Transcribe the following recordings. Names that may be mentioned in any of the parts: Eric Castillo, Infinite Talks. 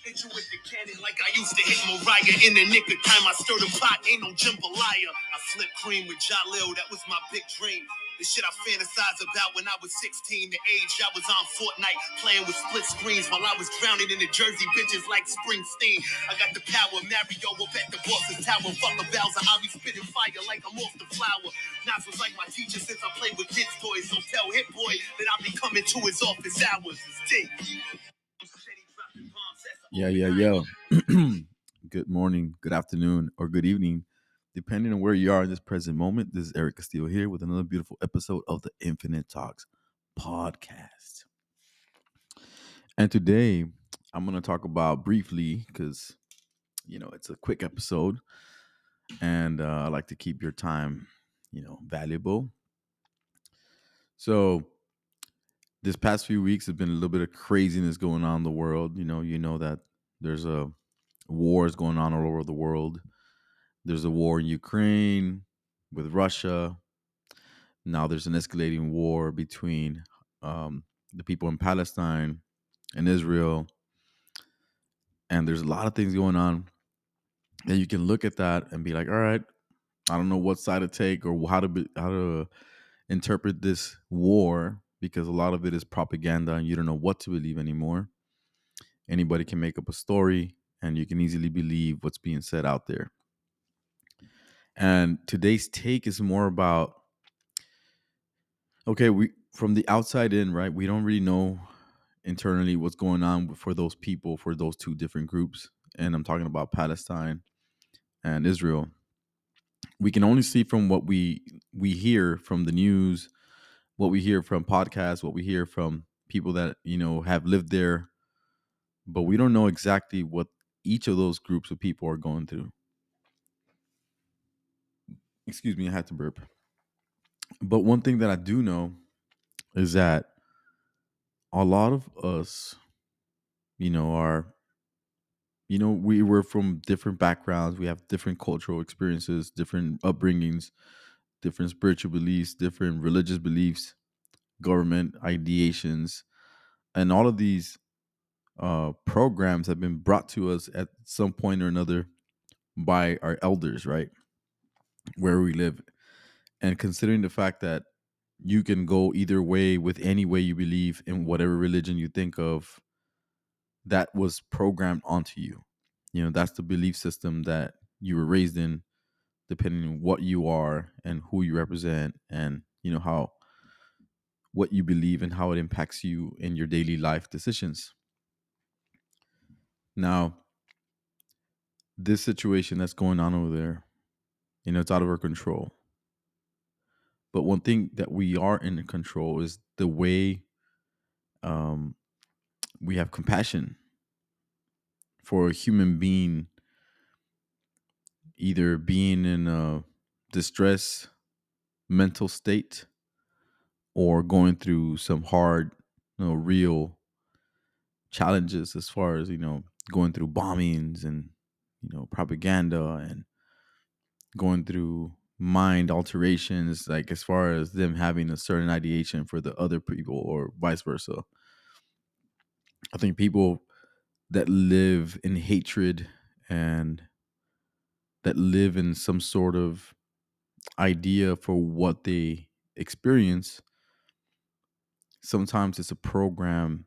Hit you with the cannon like I used to hit Mariah. In the nick of time, I stir the pot, ain't no jambalaya. I flipped cream with Jalil, that was my big dream. The shit I fantasized about when I was 16, the age I was on Fortnite, playing with split screens while I was drowning in the Jersey bitches like Springsteen. I got the power, Mario up at the boss's tower. Fuck the Bowser, I'll be spitting fire like I'm off the flower. Nas was like my teacher since I played with kids' toys, so tell Hit Boy that I'll be coming to his office hours. It's dick. Good morning, good afternoon, or good evening. Depending on where you are in this present moment, this is Eric Castillo here with another beautiful episode of the Infinite Talks podcast. And today, I'm going to talk about briefly, because, you know, it's a quick episode, and I like to keep your time, you know, valuable. So, this past few weeks has been a little bit of craziness going on in the world. You know that there's a wars going on all over the world. There's a war in Ukraine with Russia. Now there's an escalating war between the people in Palestine and Israel. And there's a lot of things going on. And you can look at that and be like, all right, I don't know what side to take or how to interpret this war, because a lot of it is propaganda and you don't know what to believe anymore. Anybody can make up a story and you can easily believe what's being said out there. And today's take is more about, okay, we from the outside in, right? We don't really know internally what's going on for those people, for those two different groups. And I'm talking about Palestine and Israel. We can only see from what we hear from the news, what we hear from podcasts, what we hear from people that, you know, have lived there. But we don't know exactly what each of those groups of people are going through. Excuse me, I had to burp. But one thing that I do know is that a lot of us, you know, are, you know, we were from different backgrounds. We have different cultural experiences, different upbringings, different spiritual beliefs, different religious beliefs, government ideations. And all of these programs have been brought to us at some point or another by our elders, right? Where we live. And considering the fact that you can go either way with any way you believe in whatever religion you think of, that was programmed onto you. You know, that's the belief system that you were raised in, depending on what you are and who you represent and, you know, how, what you believe and how it impacts you in your daily life decisions. Now, this situation that's going on over there, you know, it's out of our control. But one thing that we are in control is the way we have compassion for a human being, either being in a distress mental state or going through some hard, you know, real challenges as far as, you know, going through bombings and, you know, propaganda and going through mind alterations, like as far as them having a certain ideation for the other people or vice versa. I think people that live in hatred and that live in some sort of idea for what they experience, sometimes it's a program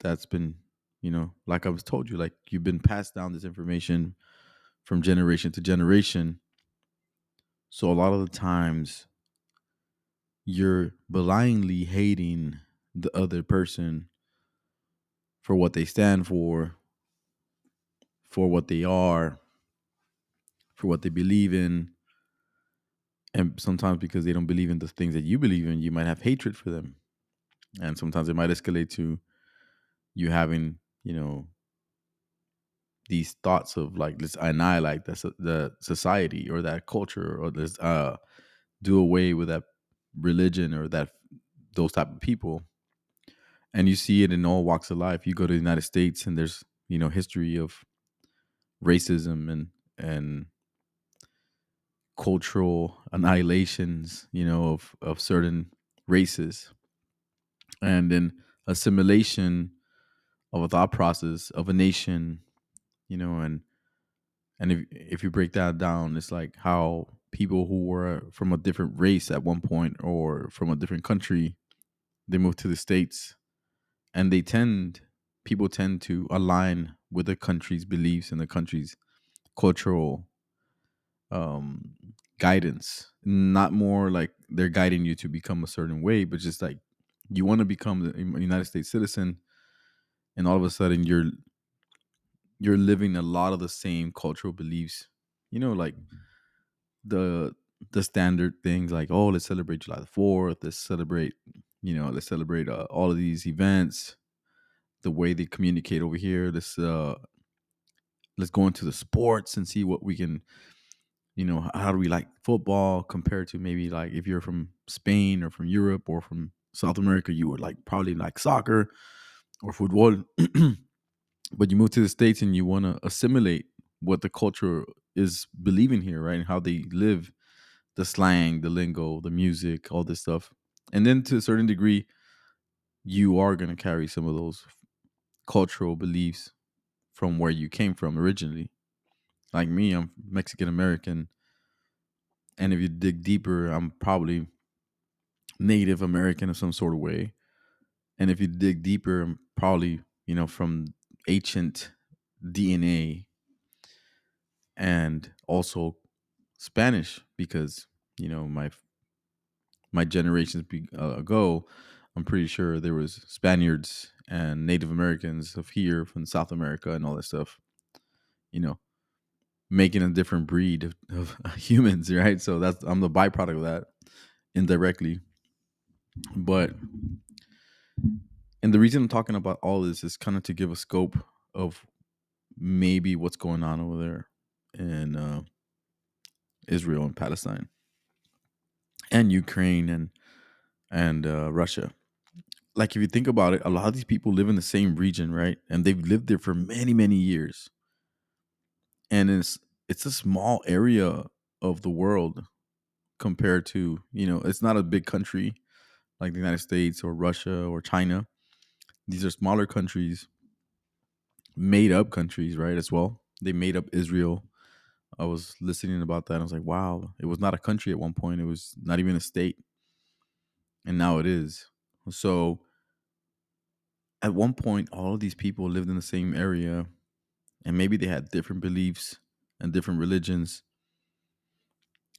that's been, you know, like I was told you, like you've been passed down this information from generation to generation. So a lot of the times you're blindly hating the other person for what they stand for what they are, for what they believe in. And sometimes because they don't believe in the things that you believe in, you might have hatred for them. And sometimes it might escalate to you having, you know, these thoughts of like, let's annihilate the society or that culture, or let's do away with that religion or that those type of people. And you see it in all walks of life. You go to the United States and there's, you know, history of racism and cultural annihilations, you know, of certain races, and then assimilation of a thought process of a nation, you know, and if you break that down, it's like how people who were from a different race at one point or from a different country, they move to the States, and people tend to align with the country's beliefs and the country's cultural guidance. Not more like they're guiding you to become a certain way, but just like you want to become a United States citizen, and all of a sudden you're living a lot of the same cultural beliefs, you know, like the standard things like, oh, let's celebrate July the 4th, let's celebrate all of these events, the way they communicate over here, let's go into the sports and see what we can, you know, how do we like football compared to maybe like if you're from Spain or from Europe or from South America, you would like probably like soccer or football. But you move to the States and you want to assimilate what the culture is believing here, right? And how they live, the slang, the lingo, the music, all this stuff. And then to a certain degree, you are going to carry some of those cultural beliefs from where you came from originally. Like me, I'm Mexican American. And if you dig deeper, I'm probably Native American of some sort of way. And if you dig deeper, I'm probably, you know, from ancient DNA, and also Spanish, because, you know, my generations ago, I'm pretty sure there was Spaniards and Native Americans of here from South America and all that stuff, you know, making a different breed of humans, right? So I'm the byproduct of that indirectly. But and the reason I'm talking about all this is kind of to give a scope of maybe what's going on over there in Israel and Palestine and Ukraine and Russia. Like if you think about it, a lot of these people live in the same region, right? And they've lived there for many, many years. And it's a small area of the world compared to, you know, it's not a big country like the United States or Russia or China. These are smaller countries, made up countries, right, as well. They made up Israel. I was listening about that. And I was like, wow, it was not a country at one point. It was not even a state. And now it is. So at one point, all of these people lived in the same area, and maybe they had different beliefs and different religions.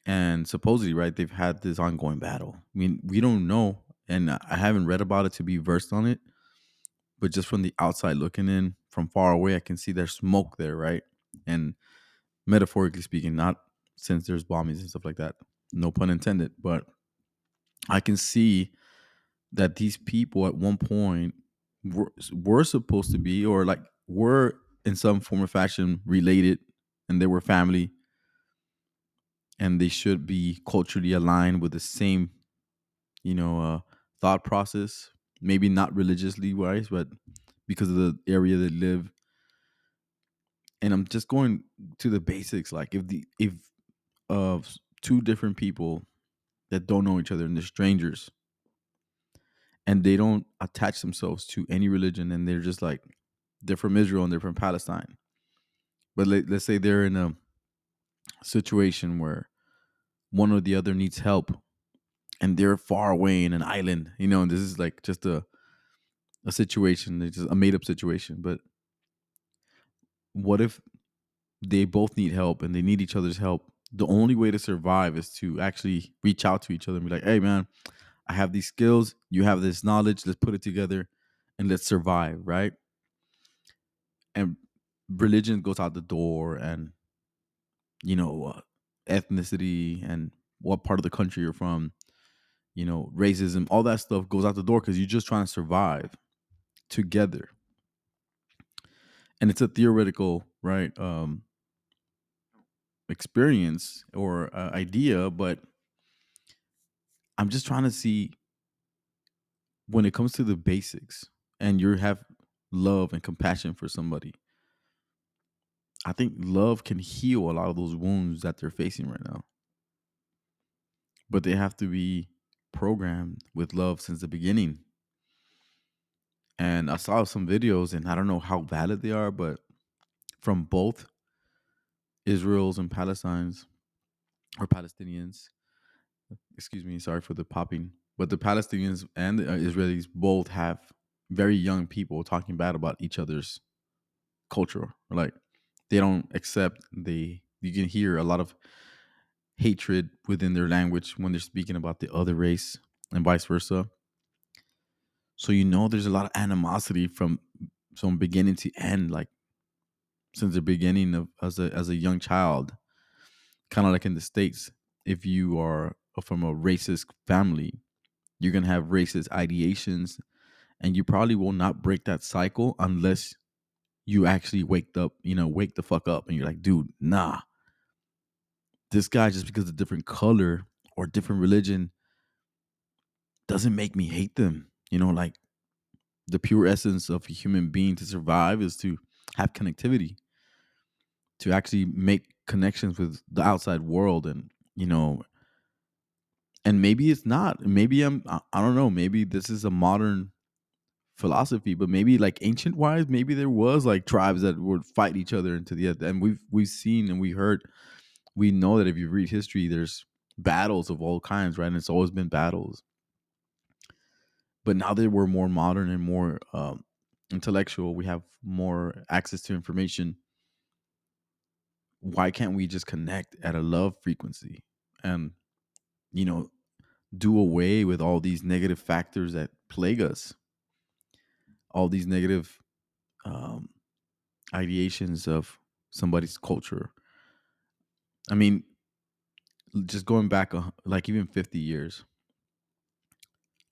And supposedly, right, they've had this ongoing battle. I mean, we don't know, and I haven't read about it to be versed on it. But just from the outside looking in, from far away, I can see there's smoke there, right? And metaphorically speaking, not since there's bombings and stuff like that, no pun intended, but I can see that these people at one point were supposed to be, or like were in some form or fashion related, and they were family, and they should be culturally aligned with the same, you know, thought process. Maybe not religiously wise, but because of the area they live. And I'm just going to the basics. Like if two different people that don't know each other and they're strangers, and they don't attach themselves to any religion, and they're just like, they're from Israel and they're from Palestine. But let's say they're in a situation where one or the other needs help, and they're far away in an island, you know, and this is like just a situation, it's just a made up situation. But what if they both need help and they need each other's help? The only way to survive is to actually reach out to each other and be like, hey man, I have these skills, you have this knowledge, let's put it together and let's survive, right? And religion goes out the door, and, you know, ethnicity and what part of the country you're from, you know, racism, all that stuff goes out the door because you're just trying to survive together. And it's a theoretical, right, experience or idea, but I'm just trying to see when it comes to the basics and you have love and compassion for somebody. I think love can heal a lot of those wounds that they're facing right now. But they have to be programmed with love since the beginning. And I saw some videos, and I don't know how valid they are, but from both Israel's and Palestine's, or Palestinians, excuse me, sorry for the popping, but the Palestinians and the Israelis both have very young people talking bad about each other's culture. Like, they don't accept, you can hear a lot of hatred within their language when they're speaking about the other race and vice versa. So, you know, there's a lot of animosity from beginning to end, like since the beginning of as a young child, kind of like in the States. If you are from a racist family, you're going to have racist ideations, and you probably will not break that cycle unless you actually wake the fuck up, and you're like, dude, nah, this guy, just because of different color or different religion, doesn't make me hate them. You know, like, the pure essence of a human being to survive is to have connectivity, to actually make connections with the outside world. And, you know, and maybe it's not, maybe I don't know, maybe this is a modern philosophy, but maybe like ancient wise, maybe there was like tribes that would fight each other into the end. And we've seen, and we heard, we know that if you read history, there's battles of all kinds, right? And it's always been battles. But now that we're more modern and more intellectual, we have more access to information. Why can't we just connect at a love frequency and, you know, do away with all these negative factors that plague us? All these negative ideations of somebody's culture. I mean, just going back like even 50 years.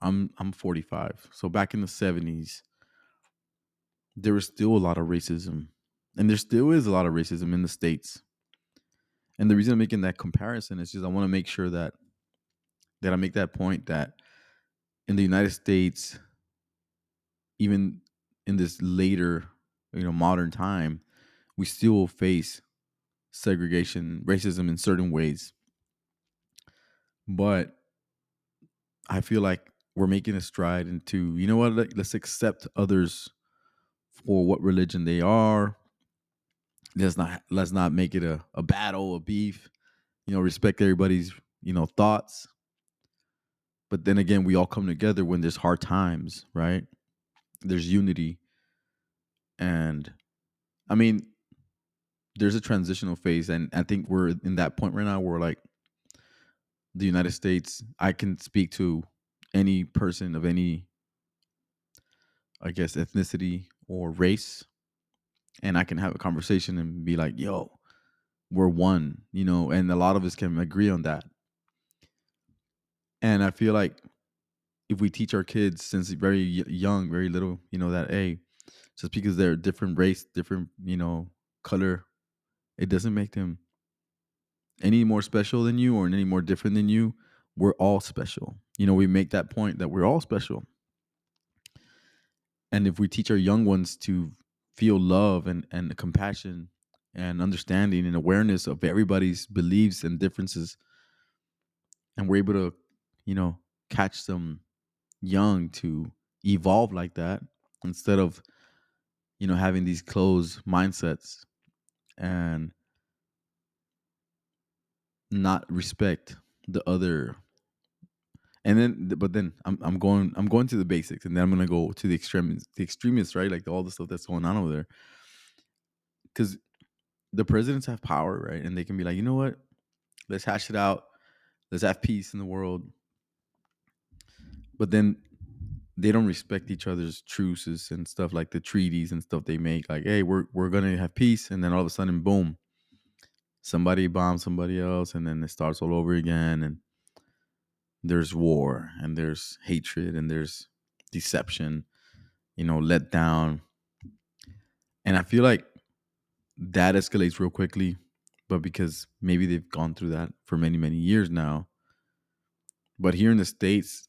I'm 45. So back in the 70s, there was still a lot of racism. And there still is a lot of racism in the States. And the reason I'm making that comparison is just I want to make sure that I make that point, that in the United States, even in this later, modern time, we still face segregation, racism in certain ways. But I feel like we're making a stride into, you know what, let's accept others for what religion they are. Let's not make it a battle, a beef, respect everybody's, thoughts. But then again, we all come together when there's hard times, right? There's unity. And I mean, there's a transitional phase. And I think we're in that point right now where, like, the United States, I can speak to any person of any, I guess, ethnicity or race, and I can have a conversation and be like, yo, we're one, and a lot of us can agree on that. And I feel like if we teach our kids since very young, very little, that, hey, just because they're a different race, different, color, it doesn't make them any more special than you or any more different than you. We're all special. We make that point that we're all special. And if we teach our young ones to feel love and compassion and understanding and awareness of everybody's beliefs and differences, and we're able to, catch them young to evolve like that instead of, having these closed mindsets and not respect the other. And then, but then I'm going to the basics, and then I'm gonna go to the extremists, right? Like all the stuff that's going on over there, because the presidents have power, right? And they can be like, you know what? Let's hash it out. Let's have peace in the world. But then they don't respect each other's truces and stuff, like the treaties and stuff they make. Like, hey, we're gonna have peace, and then all of a sudden, boom, somebody bombs somebody else, and then it starts all over again, and there's war, and there's hatred, and there's deception, let down. And I feel like that escalates real quickly, but because maybe they've gone through that for many, many years now. But here in the States,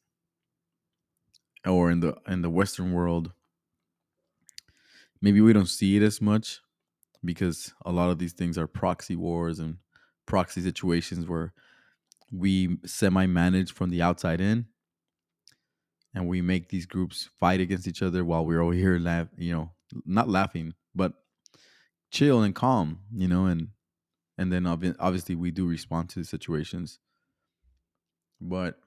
or in the Western world, maybe we don't see it as much because a lot of these things are proxy wars and proxy situations where we semi-manage from the outside in, and we make these groups fight against each other while we're over here not laughing, but chill and calm, and then obviously we do respond to the situations. But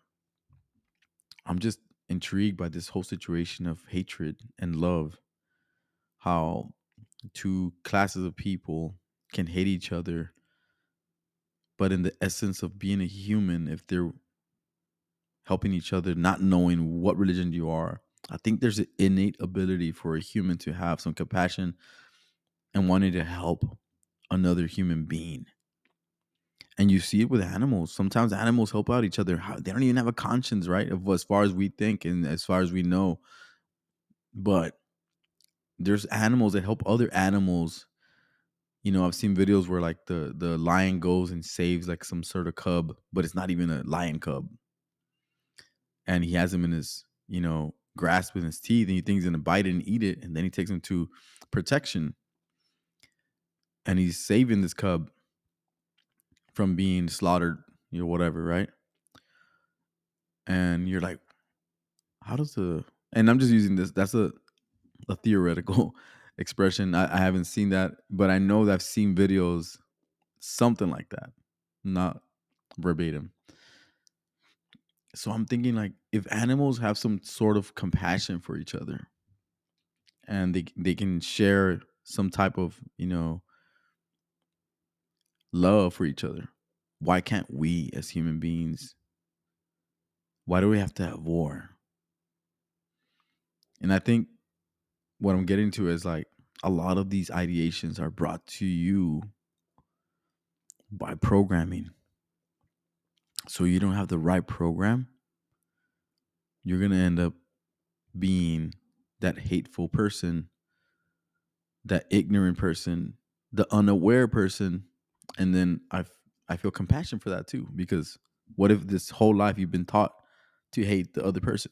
I'm just intrigued by this whole situation of hatred and love, how two classes of people can hate each other, but in the essence of being a human, if they're helping each other, not knowing what religion you are, I think there's an innate ability for a human to have some compassion and wanting to help another human being. And you see it with animals. Sometimes animals help out each other. They don't even have a conscience, right? As far as we think and as far as we know. But there's animals that help other animals. I've seen videos where like the lion goes and saves like some sort of cub, but it's not even a lion cub. And he has him in his, grasp in his teeth, and he thinks he's going to bite it and eat it. And then he takes him to protection. And he's saving this cub from being slaughtered, whatever, right? And you're like, how does the... And I'm just using this. That's a theoretical expression. I haven't seen that, but I know that I've seen videos, something like that, not verbatim. So I'm thinking, like, if animals have some sort of compassion for each other and they can share some type of, love for each other, why can't we as human beings? Why do we have to have war? And I think what I'm getting to is like a lot of these ideations are brought to you by programming. So you don't have the right program, you're going to end up being that hateful person, that ignorant person, the unaware person. And then I feel compassion for that too, because what if this whole life you've been taught to hate the other person?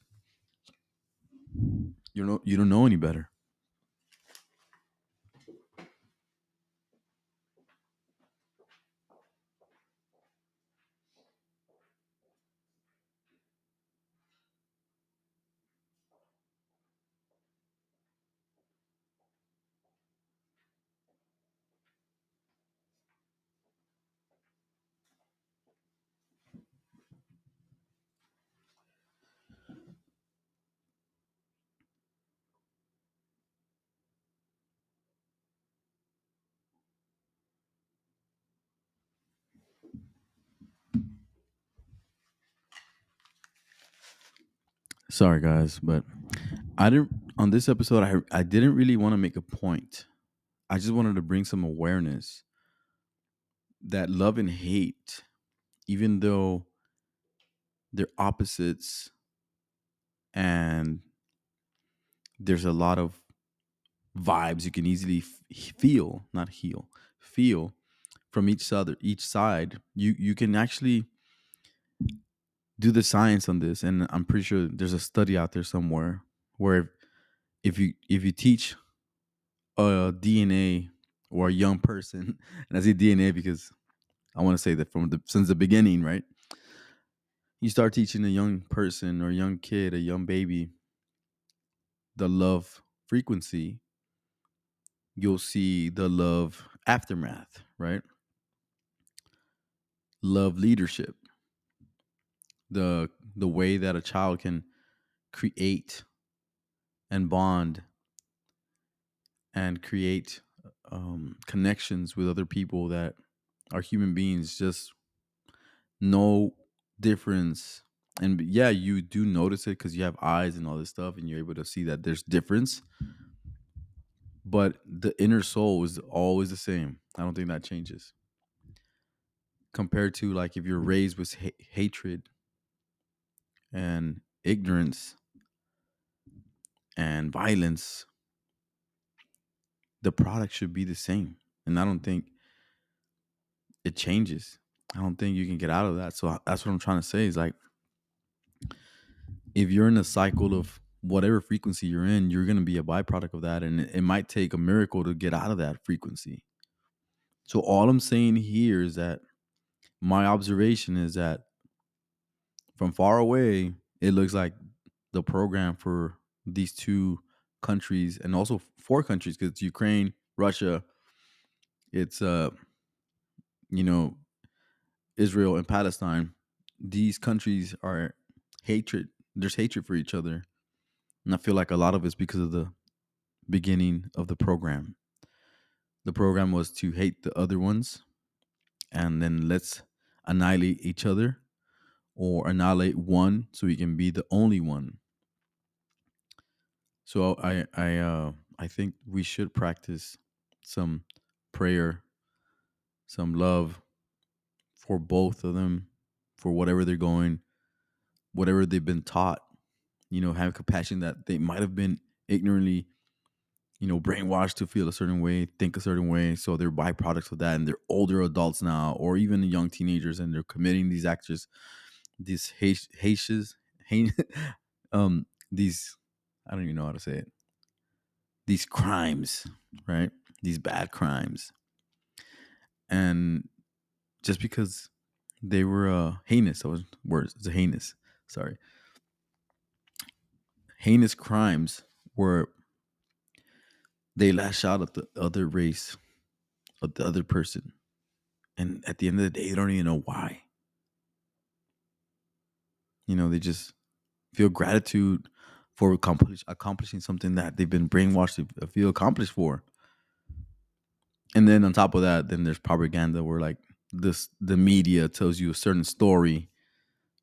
You don't know any better. Sorry guys, but on this episode, I didn't really want to make a point. I just wanted to bring some awareness that love and hate, even though they're opposites and there's a lot of vibes you can easily feel from each side, you can actually do the science on this, and I'm pretty sure there's a study out there somewhere where if you teach a DNA or a young person, and I say DNA because I want to say that since the beginning, right? You start teaching a young person or a young kid, a young baby, the love frequency, you'll see the love aftermath, right? Love leadership. The way that a child can create and bond and create connections with other people that are human beings, just no difference. And yeah, you do notice it because you have eyes and all this stuff, and you're able to see that there's difference. But the inner soul is always the same. I don't think that changes. Compared to like if you're raised with hatred and ignorance and violence, the product should be the same. And I don't think it changes. I don't think you can get out of that. So that's what I'm trying to say is like, if you're in a cycle of whatever frequency you're in, you're going to be a byproduct of that. And it might take a miracle to get out of that frequency. So all I'm saying here is that my observation is that from far away, it looks like the program for these two countries, and also four countries, because it's Ukraine, Russia, it's Israel and Palestine. These countries are hatred. There's hatred for each other, and I feel like a lot of it's because of the beginning of the program. The program was to hate the other ones, and then let's annihilate each other, or annihilate one so he can be the only one. So I think we should practice some prayer, some love for both of them, for whatever they're going, whatever they've been taught. You know, have compassion that they might have been ignorantly, brainwashed to feel a certain way, think a certain way. So they're byproducts of that, and they're older adults now, or even young teenagers, and they're committing these actions, these I don't even know how to say it. These crimes, right? These bad crimes. And just because they were heinous crimes were, they lash out at the other race, at the other person. And at the end of the day, they don't even know why. They just feel gratitude for accomplishing something that they've been brainwashed to feel accomplished for. And then on top of that, then there's propaganda where the media tells you a certain story,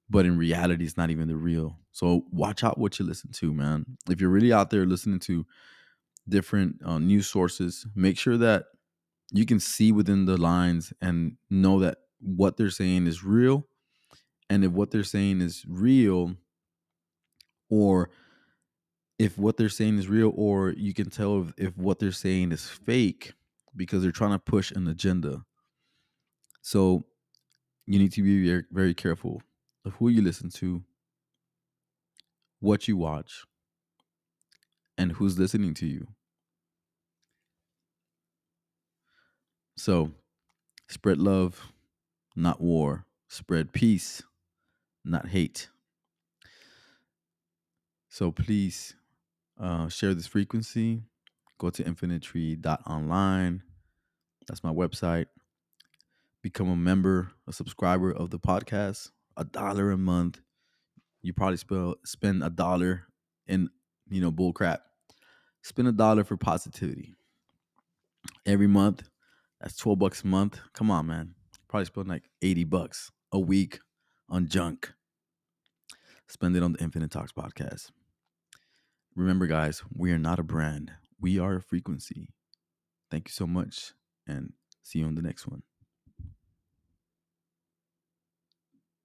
but in reality, it's not even the real. So watch out what you listen to, man. If you're really out there listening to different news sources, make sure that you can see within the lines and know that what they're saying is real. And if what they're saying is real, or you can tell if what they're saying is fake, because they're trying to push an agenda. So you need to be very, very careful of who you listen to, what you watch, and who's listening to you. So spread love, not war. Spread peace, not hate. So please share this frequency. Go to infinitetree.online. That's my website. Become a member, a subscriber of the podcast. $1 a month. You probably spend $1 in, bull crap. Spend $1 for positivity every month. That's $12 a month. Come on, man. Probably spend like $80 a week on junk. Spend it on the Infinite Talks podcast. Remember, guys, we are not a brand. We are a frequency. Thank you so much, and see you on the next one.